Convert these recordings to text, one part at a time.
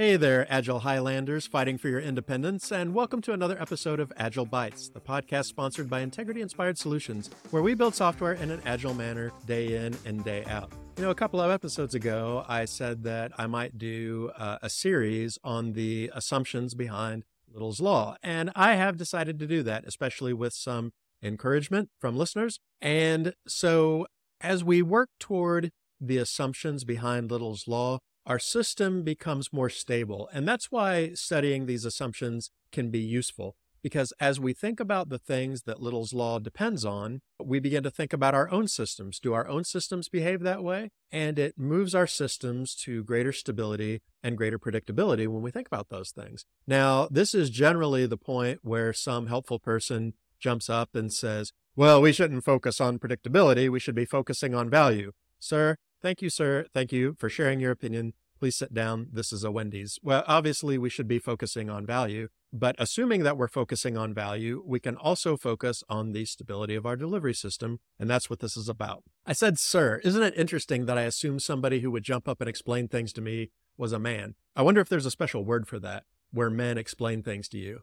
Hey there, Agile Highlanders fighting for your independence, and welcome to another episode of Agile Bytes, the podcast sponsored by Integrity Inspired Solutions, where we build software in an agile manner day in and day out. You know, a couple of episodes ago, I said that I might do a series on the assumptions behind Little's Law, and I have decided to do that, especially with some encouragement from listeners. And so as we work toward the assumptions behind Little's Law, our system becomes more stable. And that's why studying these assumptions can be useful, because as we think about the things that Little's Law depends on, we begin to think about our own systems. Do our own systems behave that way? And it moves our systems to greater stability and greater predictability when we think about those things. Now, this is generally the point where some helpful person jumps up and says, well, we shouldn't focus on predictability. We should be focusing on value. Sir. Thank you for sharing your opinion. Please sit down. This is a Wendy's. Well, obviously we should be focusing on value, but assuming that we're focusing on value, we can also focus on the stability of our delivery system. And that's what this is about. I said, sir, isn't it interesting that I assumed somebody who would jump up and explain things to me was a man? I wonder if there's a special word for that, where men explain things to you.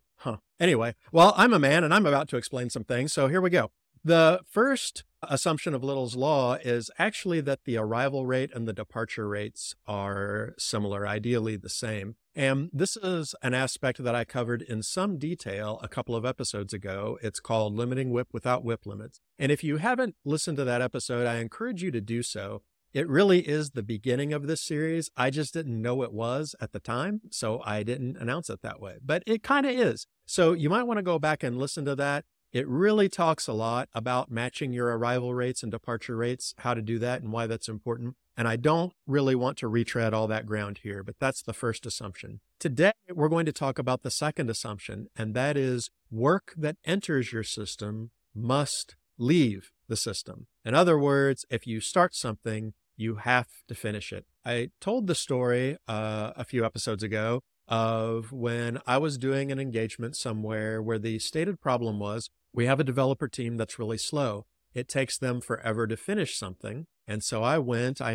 Anyway, well, I'm a man and I'm about to explain some things. So here we go. The first assumption of Little's Law is actually that the arrival rate and the departure rates are similar, ideally the same. And this is an aspect that I covered in some detail a couple of episodes ago. It's called Limiting WIP Without WIP Limits. And if you haven't listened to that episode, I encourage you to do so. It really is the beginning of this series. I just didn't know it was at the time, so I didn't announce it that way. But it kind of is. So you might want to go back and listen to that. It really talks a lot about matching your arrival rates and departure rates, how to do that and why that's important. And I don't really want to retread all that ground here, but that's the first assumption. Today, we're going to talk about the second assumption, and that is work that enters your system must leave the system. In other words, if you start something, you have to finish it. I told the story a few episodes ago of when I was doing an engagement somewhere where the stated problem was, we have a developer team that's really slow. It takes them forever to finish something. And so I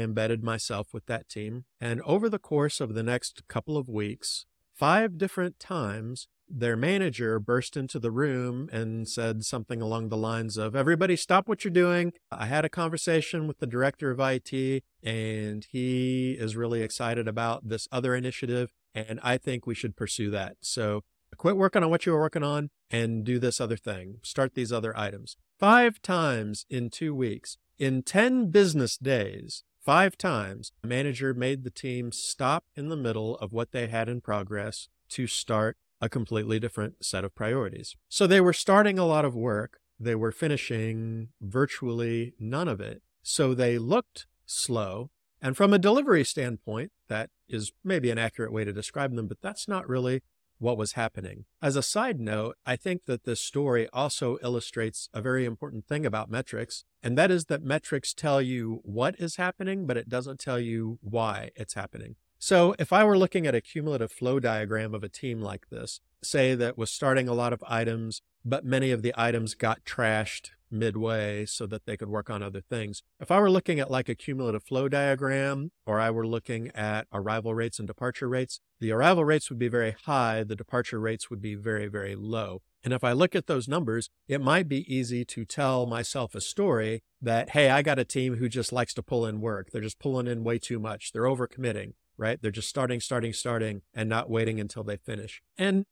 embedded myself with that team. And over the course of the next couple of weeks, 5 different times, their manager burst into the room and said something along the lines of, everybody stop what you're doing. I had a conversation with the director of IT, and he is really excited about this other initiative. And I think we should pursue that. So quit working on what you were working on and do this other thing. Start these other items. 5 times in 2 weeks. In 10 business days, 5 times, the manager made the team stop in the middle of what they had in progress to start a completely different set of priorities. So they were starting a lot of work. They were finishing virtually none of it. So they looked slow. And from a delivery standpoint, that is maybe an accurate way to describe them, but that's not really what was happening. As a side note, I think that this story also illustrates a very important thing about metrics, and that is that metrics tell you what is happening, but it doesn't tell you why it's happening. So if I were looking at a cumulative flow diagram of a team like this, say that was starting a lot of items, but many of the items got trashed midway so that they could work on other things. If I were looking at like a cumulative flow diagram, or I were looking at arrival rates and departure rates, the arrival rates would be very high. The departure rates would be very, very low. And if I look at those numbers, it might be easy to tell myself a story that, hey, I got a team who just likes to pull in work. They're just pulling in way too much. They're overcommitting, right? They're just starting, and not waiting until they finish. And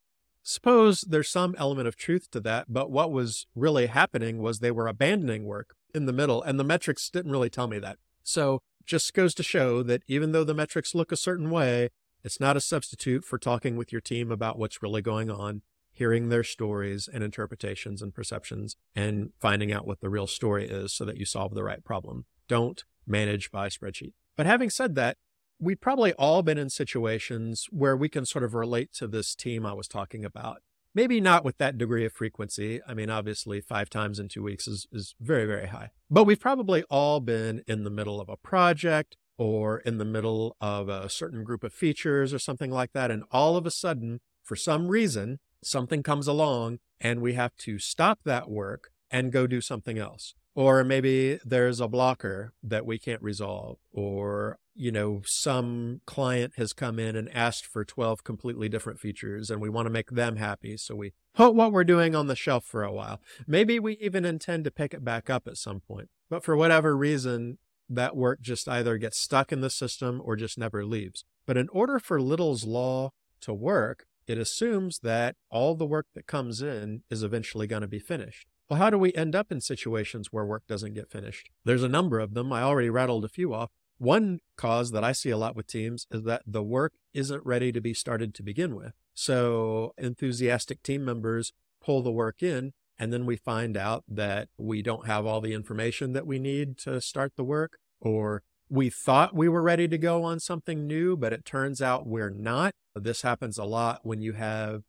suppose there's some element of truth to that, but what was really happening was they were abandoning work in the middle, and the metrics didn't really tell me that. So just goes to show that even though the metrics look a certain way, it's not a substitute for talking with your team about what's really going on, hearing their stories and interpretations and perceptions, and finding out what the real story is so that you solve the right problem. Don't manage by spreadsheet. But having said that, we've probably all been in situations where we can sort of relate to this team I was talking about. Maybe not with that degree of frequency. I mean, obviously 5 times in 2 weeks is very, very high. But we've probably all been in the middle of a project or in the middle of a certain group of features or something like that. And all of a sudden, for some reason, something comes along and we have to stop that work and go do something else. Or maybe there's a blocker that we can't resolve, or, you know, some client has come in and asked for 12 completely different features and we want to make them happy. So we put what we're doing on the shelf for a while. Maybe we even intend to pick it back up at some point, but for whatever reason, that work just either gets stuck in the system or just never leaves. But in order for Little's Law to work, it assumes that all the work that comes in is eventually going to be finished. Well, how do we end up in situations where work doesn't get finished? There's a number of them. I already rattled a few off. One cause that I see a lot with teams is that the work isn't ready to be started to begin with. So enthusiastic team members pull the work in, and then we find out that we don't have all the information that we need to start the work, or we thought we were ready to go on something new, but it turns out we're not. This happens a lot when you have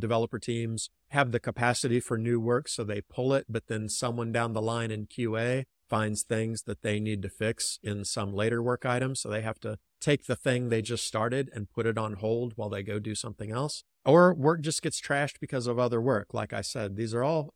developer teams have the capacity for new work, so they pull it, but then someone down the line in QA finds things that they need to fix in some later work item. So they have to take the thing they just started and put it on hold while they go do something else. Or work just gets trashed because of other work. Like I said, these are all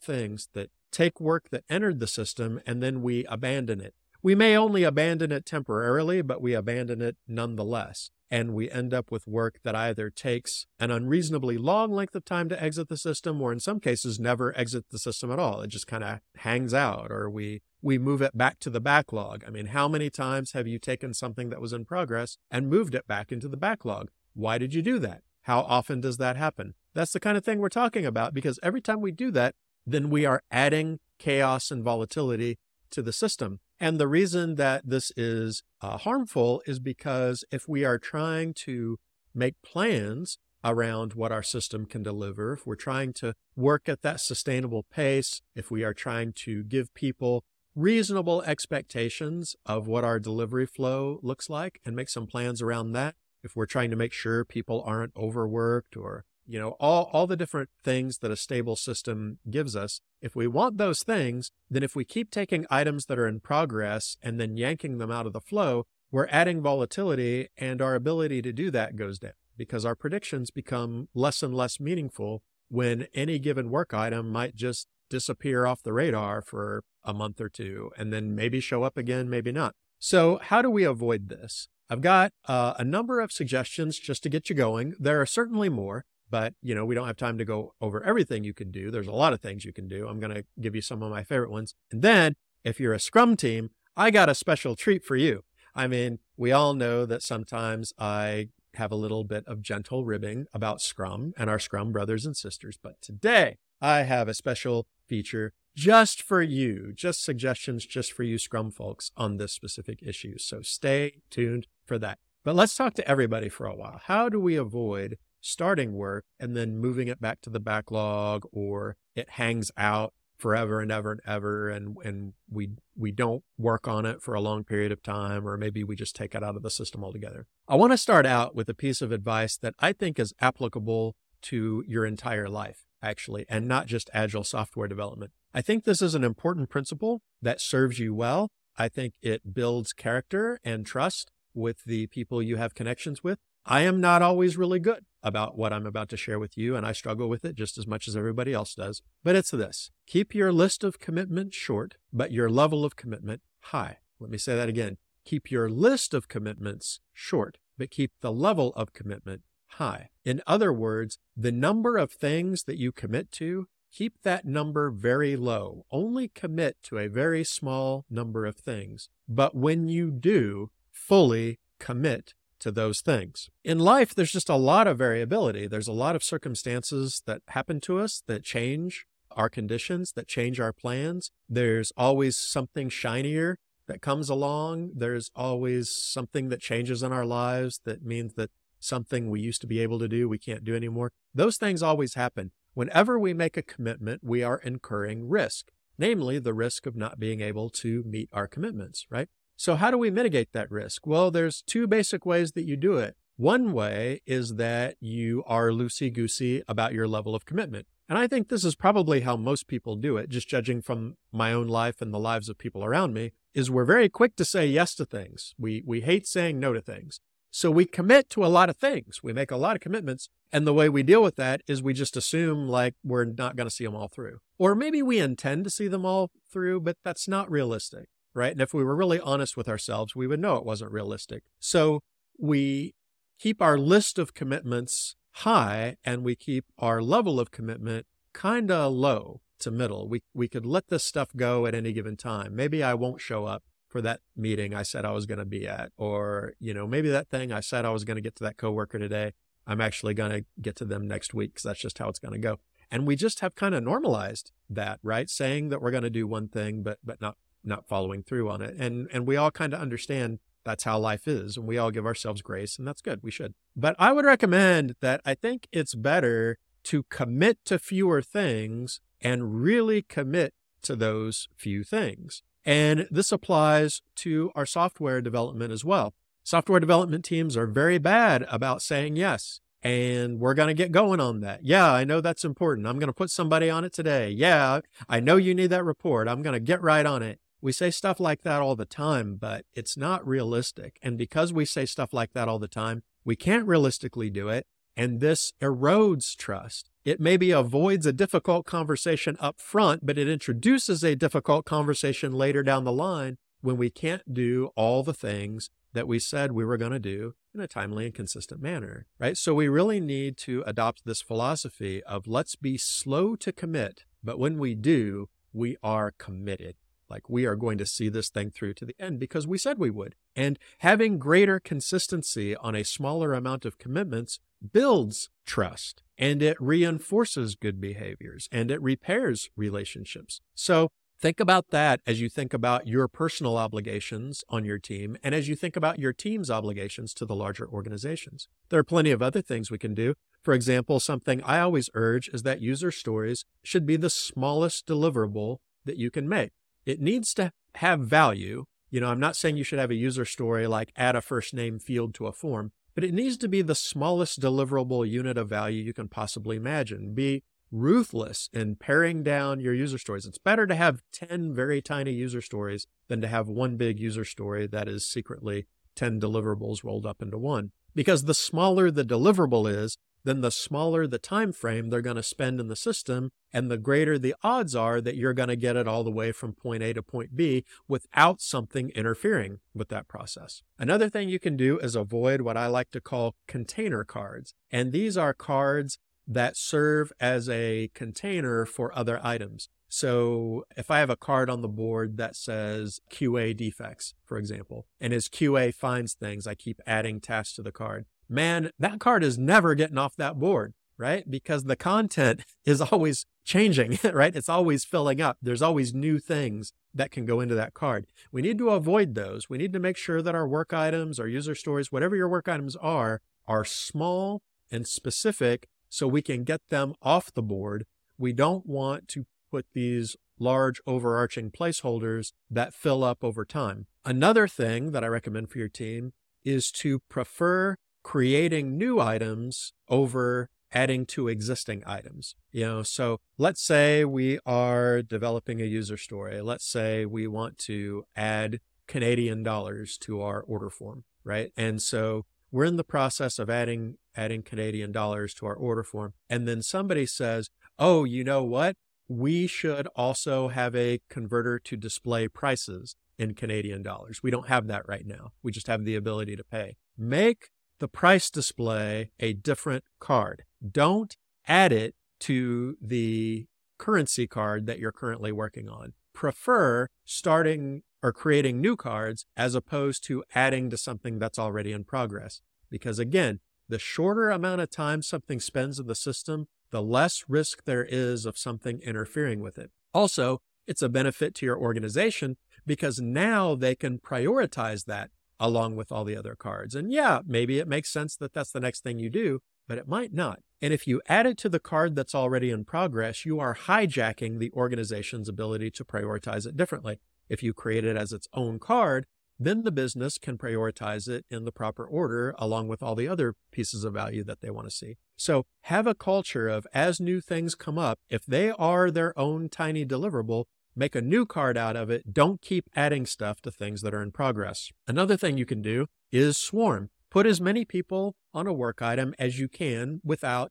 things that take work that entered the system and then we abandon it. We may only abandon it temporarily, but we abandon it nonetheless. And we end up with work that either takes an unreasonably long length of time to exit the system, or in some cases never exit the system at all. It just kind of hangs out, or we move it back to the backlog. I mean, how many times have you taken something that was in progress and moved it back into the backlog? Why did you do that? How often does that happen? That's the kind of thing we're talking about, because every time we do that, then we are adding chaos and volatility to the system. And the reason that this is harmful is because if we are trying to make plans around what our system can deliver, if we're trying to work at that sustainable pace, if we are trying to give people reasonable expectations of what our delivery flow looks like and make some plans around that, if we're trying to make sure people aren't overworked, or, you know, all the different things that a stable system gives us. If we want those things, then if we keep taking items that are in progress and then yanking them out of the flow, we're adding volatility, and our ability to do that goes down because our predictions become less and less meaningful when any given work item might just disappear off the radar for a month or two and then maybe show up again, maybe not. So how do we avoid this? I've got a number of suggestions just to get you going. There are certainly more. But, you know, we don't have time to go over everything you can do. There's a lot of things you can do. I'm going to give you some of my favorite ones. And then if you're a Scrum team, I got a special treat for you. I mean, we all know that sometimes I have a little bit of gentle ribbing about Scrum and our Scrum brothers and sisters. But today I have a special feature just for you, just suggestions just for you Scrum folks on this specific issue. So stay tuned for that. But let's talk to everybody for a while. How do we avoid starting work and then moving it back to the backlog, or it hangs out forever and ever and ever, and we don't work on it for a long period of time, or maybe we just take it out of the system altogether? I want to start out with a piece of advice that I think is applicable to your entire life, actually, and not just agile software development. I think this is an important principle that serves you well. I think it builds character and trust with the people you have connections with. I am not always really good about what I'm about to share with you, and I struggle with it just as much as everybody else does. But it's this: keep your list of commitments short, but your level of commitment high. Let me say that again. Keep your list of commitments short, but keep the level of commitment high. In other words, the number of things that you commit to, keep that number very low. Only commit to a very small number of things. But when you do, fully commit to those things. In life, there's just a lot of variability. There's a lot of circumstances that happen to us that change our conditions, that change our plans. There's always something shinier that comes along. There's always something that changes in our lives that means that something we used to be able to do, we can't do anymore. Those things always happen. Whenever we make a commitment, we are incurring risk, namely the risk of not being able to meet our commitments, right? So how do we mitigate that risk? Well, there's two basic ways that you do it. One way is that you are loosey-goosey about your level of commitment. And I think this is probably how most people do it, just judging from my own life and the lives of people around me, is we're very quick to say yes to things. We hate saying no to things. So we commit to a lot of things. We make a lot of commitments. And the way we deal with that is we just assume like we're not going to see them all through. Or maybe we intend to see them all through, but that's not realistic, right? And if we were really honest with ourselves, we would know it wasn't realistic. So we keep our list of commitments high and we keep our level of commitment kind of low to middle. We could let this stuff go at any given time. Maybe I won't show up for that meeting I said I was going to be at, or, you know, maybe that thing I said I was going to get to that coworker today, I'm actually going to get to them next week because that's just how it's going to go. And we just have kind of normalized that, right? Saying that we're going to do one thing, but not following through on it. And we all kind of understand that's how life is, and we all give ourselves grace, and that's good. We should. But I would recommend that I think it's better to commit to fewer things and really commit to those few things. And this applies to our software development as well. Software development teams are very bad about saying yes, and we're going to get going on that. Yeah, I know that's important. I'm going to put somebody on it today. Yeah, I know you need that report. I'm going to get right on it. We say stuff like that all the time, but it's not realistic. And because we say stuff like that all the time, we can't realistically do it. And this erodes trust. It maybe avoids a difficult conversation up front, but it introduces a difficult conversation later down the line when we can't do all the things that we said we were going to do in a timely and consistent manner, right? So we really need to adopt this philosophy of let's be slow to commit, but when we do, we are committed. Like we are going to see this thing through to the end because we said we would. And having greater consistency on a smaller amount of commitments builds trust, and it reinforces good behaviors, and it repairs relationships. So think about that as you think about your personal obligations on your team and as you think about your team's obligations to the larger organizations. There are plenty of other things we can do. For example, something I always urge is that user stories should be the smallest deliverable that you can make. It needs to have value. You know, I'm not saying you should have a user story like add a first name field to a form, but it needs to be the smallest deliverable unit of value you can possibly imagine. Be ruthless in paring down your user stories. It's better to have 10 very tiny user stories than to have one big user story that is secretly 10 deliverables rolled up into one. Because the smaller the deliverable is, then the smaller the time frame they're going to spend in the system, and the greater the odds are that you're going to get it all the way from point A to point B without something interfering with that process. Another thing you can do is avoid what I like to call container cards. And these are cards that serve as a container for other items. So if I have a card on the board that says QA defects, for example, and as QA finds things, I keep adding tasks to the card. Man, that card is never getting off that board, right? Because the content is always changing, right? It's always filling up. There's always new things that can go into that card. We need to avoid those. We need to make sure that our work items, our user stories, whatever your work items are small and specific so we can get them off the board. We don't want to put these large overarching placeholders that fill up over time. Another thing that I recommend for your team is to prefer creating new items over adding to existing items. You know, so let's say we are developing a user story. Let's say we want to add Canadian dollars to our order form, right? And so we're in the process of adding Canadian dollars to our order form. And then somebody says, oh, you know what? We should also have a converter to display prices in Canadian dollars. We don't have that right now. We just have the ability to pay. Make the price display a different card. Don't add it to the currency card that you're currently working on. Prefer starting or creating new cards as opposed to adding to something that's already in progress. Because again, the shorter amount of time something spends in the system, the less risk there is of something interfering with it. Also, it's a benefit to your organization because now they can prioritize that along with all the other cards. And yeah, maybe it makes sense that that's the next thing you do, but it might not. And if you add it to the card that's already in progress, you are hijacking the organization's ability to prioritize it differently. If you create it as its own card, then the business can prioritize it in the proper order along with all the other pieces of value that they want to see. So have a culture of as new things come up, if they are their own tiny deliverable, make a new card out of it. Don't keep adding stuff to things that are in progress. Another thing you can do is swarm. Put as many people on a work item as you can without,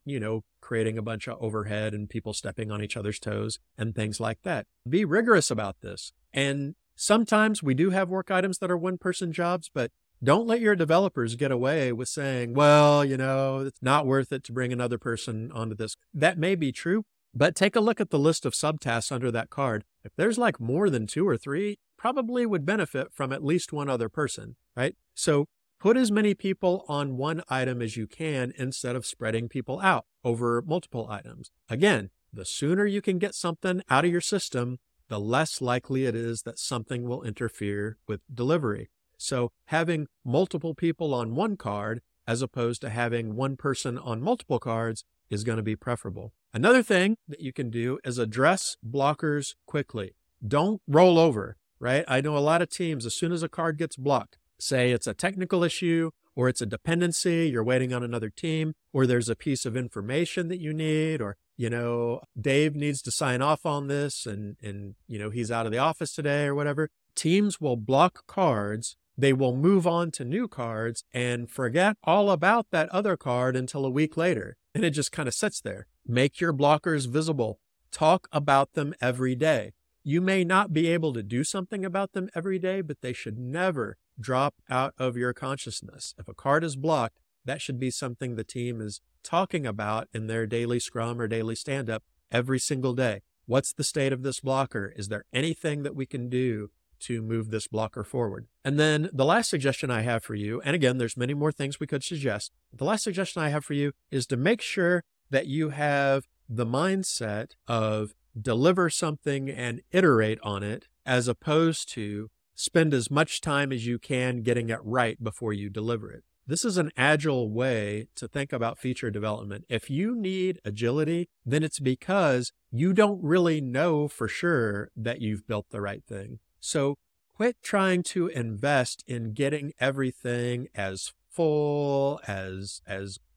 creating a bunch of overhead and people stepping on each other's toes and things like that. Be rigorous about this. And sometimes we do have work items that are one-person jobs, but don't let your developers get away with saying, well, it's not worth it to bring another person onto this. That may be true, but take a look at the list of subtasks under that card. If there's more than two or three, probably would benefit from at least one other person, right? So put as many people on one item as you can instead of spreading people out over multiple items. Again, the sooner you can get something out of your system, the less likely it is that something will interfere with delivery. So having multiple people on one card as opposed to having one person on multiple cards is going to be preferable. Another thing that you can do is address blockers quickly. Don't roll over, right? I know a lot of teams, as soon as a card gets blocked, say it's a technical issue or it's a dependency, you're waiting on another team, or there's a piece of information that you need, or, Dave needs to sign off on this and he's out of the office today or whatever. Teams will block cards. They will move on to new cards and forget all about that other card until a week later. And it just kind of sits there. Make your blockers visible. Talk about them every day. You may not be able to do something about them every day, but they should never drop out of your consciousness. If a card is blocked, that should be something the team is talking about in their daily scrum or daily stand-up every single day. What's the state of this blocker? Is there anything that we can do to move this blocker forward? And then the last suggestion I have for you, and again, there's many more things we could suggest. The last suggestion I have for you is to make sure that you have the mindset of deliver something and iterate on it, as opposed to spend as much time as you can getting it right before you deliver it. This is an agile way to think about feature development. If you need agility, then it's because you don't really know for sure that you've built the right thing. So quit trying to invest in getting everything as full, as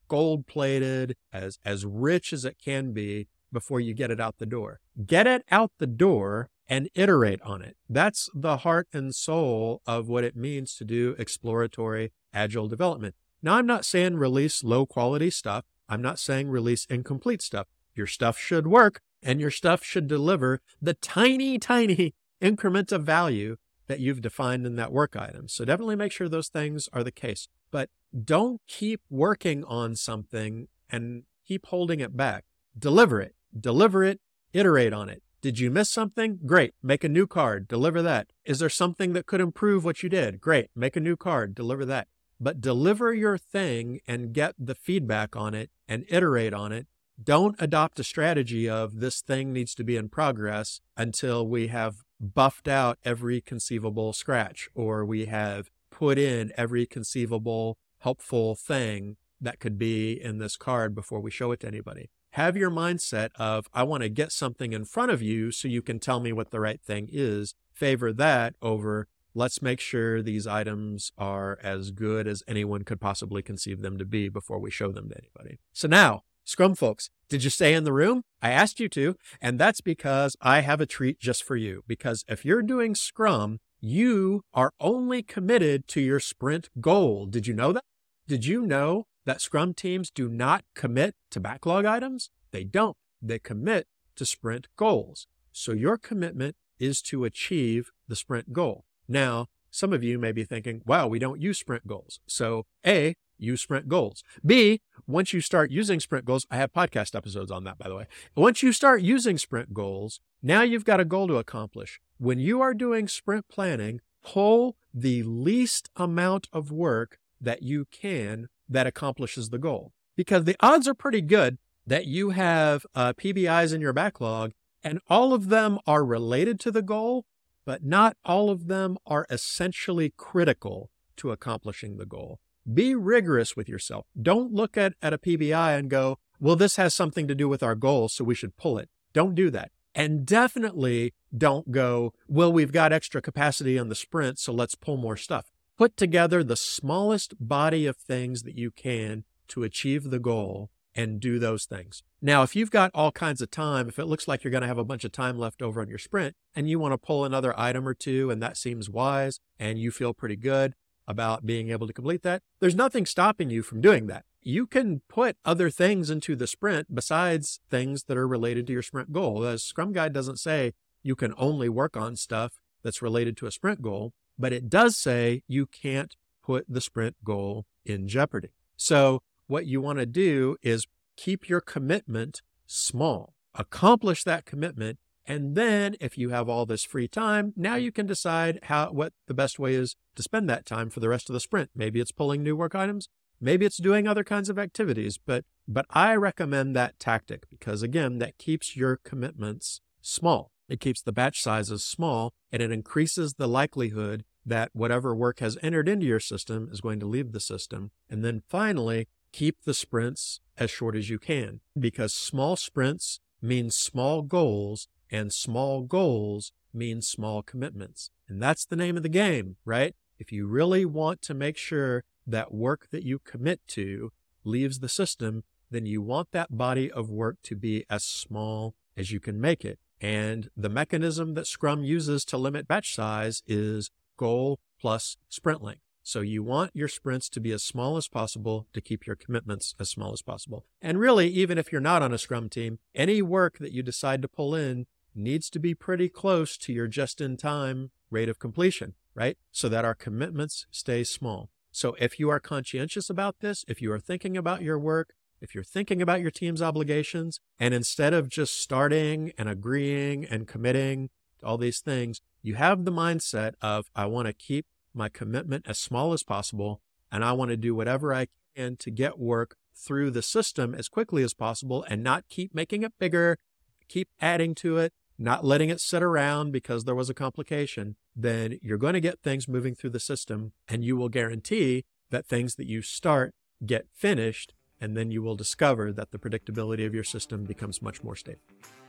gold-plated, as rich as it can be before you get it out the door. Get it out the door and iterate on it. That's the heart and soul of what it means to do exploratory agile development. Now, I'm not saying release low-quality stuff. I'm not saying release incomplete stuff. Your stuff should work, and your stuff should deliver the tiny, tiny increment of value that you've defined in that work item. So definitely make sure those things are the case. But don't keep working on something and keep holding it back. Deliver it, iterate on it. Did you miss something? Great. Make a new card. Deliver that. Is there something that could improve what you did? Great. Make a new card. Deliver that. But deliver your thing and get the feedback on it and iterate on it. Don't adopt a strategy of this thing needs to be in progress until we have buffed out every conceivable scratch, or we have put in every conceivable helpful thing that could be in this card before we show it to anybody. Have your mindset of, I want to get something in front of you so you can tell me what the right thing is. Favor that over, let's make sure these items are as good as anyone could possibly conceive them to be before we show them to anybody. So now, Scrum folks, did you stay in the room? I asked you to, and that's because I have a treat just for you. Because if you're doing Scrum, you are only committed to your sprint goal. Did you know that? Did you know that Scrum teams do not commit to backlog items? They don't. They commit to sprint goals. So your commitment is to achieve the sprint goal. Now, some of you may be thinking, wow, we don't use sprint goals. So A, use sprint goals. B, once you start using sprint goals, I have podcast episodes on that, by the way. Once you start using sprint goals, now you've got a goal to accomplish. When you are doing sprint planning, pull the least amount of work that you can that accomplishes the goal. Because the odds are pretty good that you have PBIs in your backlog, and all of them are related to the goal, but not all of them are essentially critical to accomplishing the goal. Be rigorous with yourself. Don't look at a PBI and go, well, this has something to do with our goal, so we should pull it. Don't do that. And definitely don't go, well, we've got extra capacity on the sprint, so let's pull more stuff. Put together the smallest body of things that you can to achieve the goal and do those things. Now, if you've got all kinds of time, if it looks like you're going to have a bunch of time left over on your sprint and you want to pull another item or two and that seems wise and you feel pretty good, about being able to complete that, there's nothing stopping you from doing that. You can put other things into the sprint besides things that are related to your sprint goal. The Scrum Guide doesn't say you can only work on stuff that's related to a sprint goal, but it does say you can't put the sprint goal in jeopardy. So what you want to do is keep your commitment small, accomplish that commitment, and then if you have all this free time, now you can decide what the best way is to spend that time for the rest of the sprint. Maybe it's pulling new work items, maybe it's doing other kinds of activities, but I recommend that tactic because, again, that keeps your commitments small. It keeps the batch sizes small, and it increases the likelihood that whatever work has entered into your system is going to leave the system. And then finally, keep the sprints as short as you can, because small sprints mean small goals, and small goals mean small commitments. And that's the name of the game, right? If you really want to make sure that work that you commit to leaves the system, then you want that body of work to be as small as you can make it. And the mechanism that Scrum uses to limit batch size is goal plus sprint length. So you want your sprints to be as small as possible to keep your commitments as small as possible. And really, even if you're not on a Scrum team, any work that you decide to pull in needs to be pretty close to your just-in-time rate of completion, right? So that our commitments stay small. So if you are conscientious about this, if you are thinking about your work, if you're thinking about your team's obligations, and instead of just starting and agreeing and committing to all these things, you have the mindset of, I want to keep my commitment as small as possible, and I want to do whatever I can to get work through the system as quickly as possible and not keep making it bigger, keep adding to it, not letting it sit around because there was a complication, then you're going to get things moving through the system, and you will guarantee that things that you start get finished, and then you will discover that the predictability of your system becomes much more stable.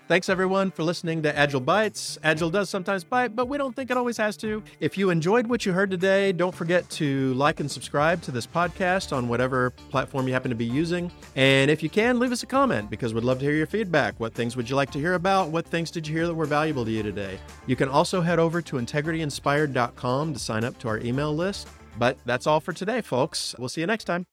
Thanks, everyone, for listening to Agile Bytes. Agile does sometimes bite, but we don't think it always has to. If you enjoyed what you heard today, don't forget to like and subscribe to this podcast on whatever platform you happen to be using. And if you can, leave us a comment, because we'd love to hear your feedback. What things would you like to hear about? What things did you hear that were valuable to you today? You can also head over to integrityinspired.com to sign up to our email list. But that's all for today, folks. We'll see you next time.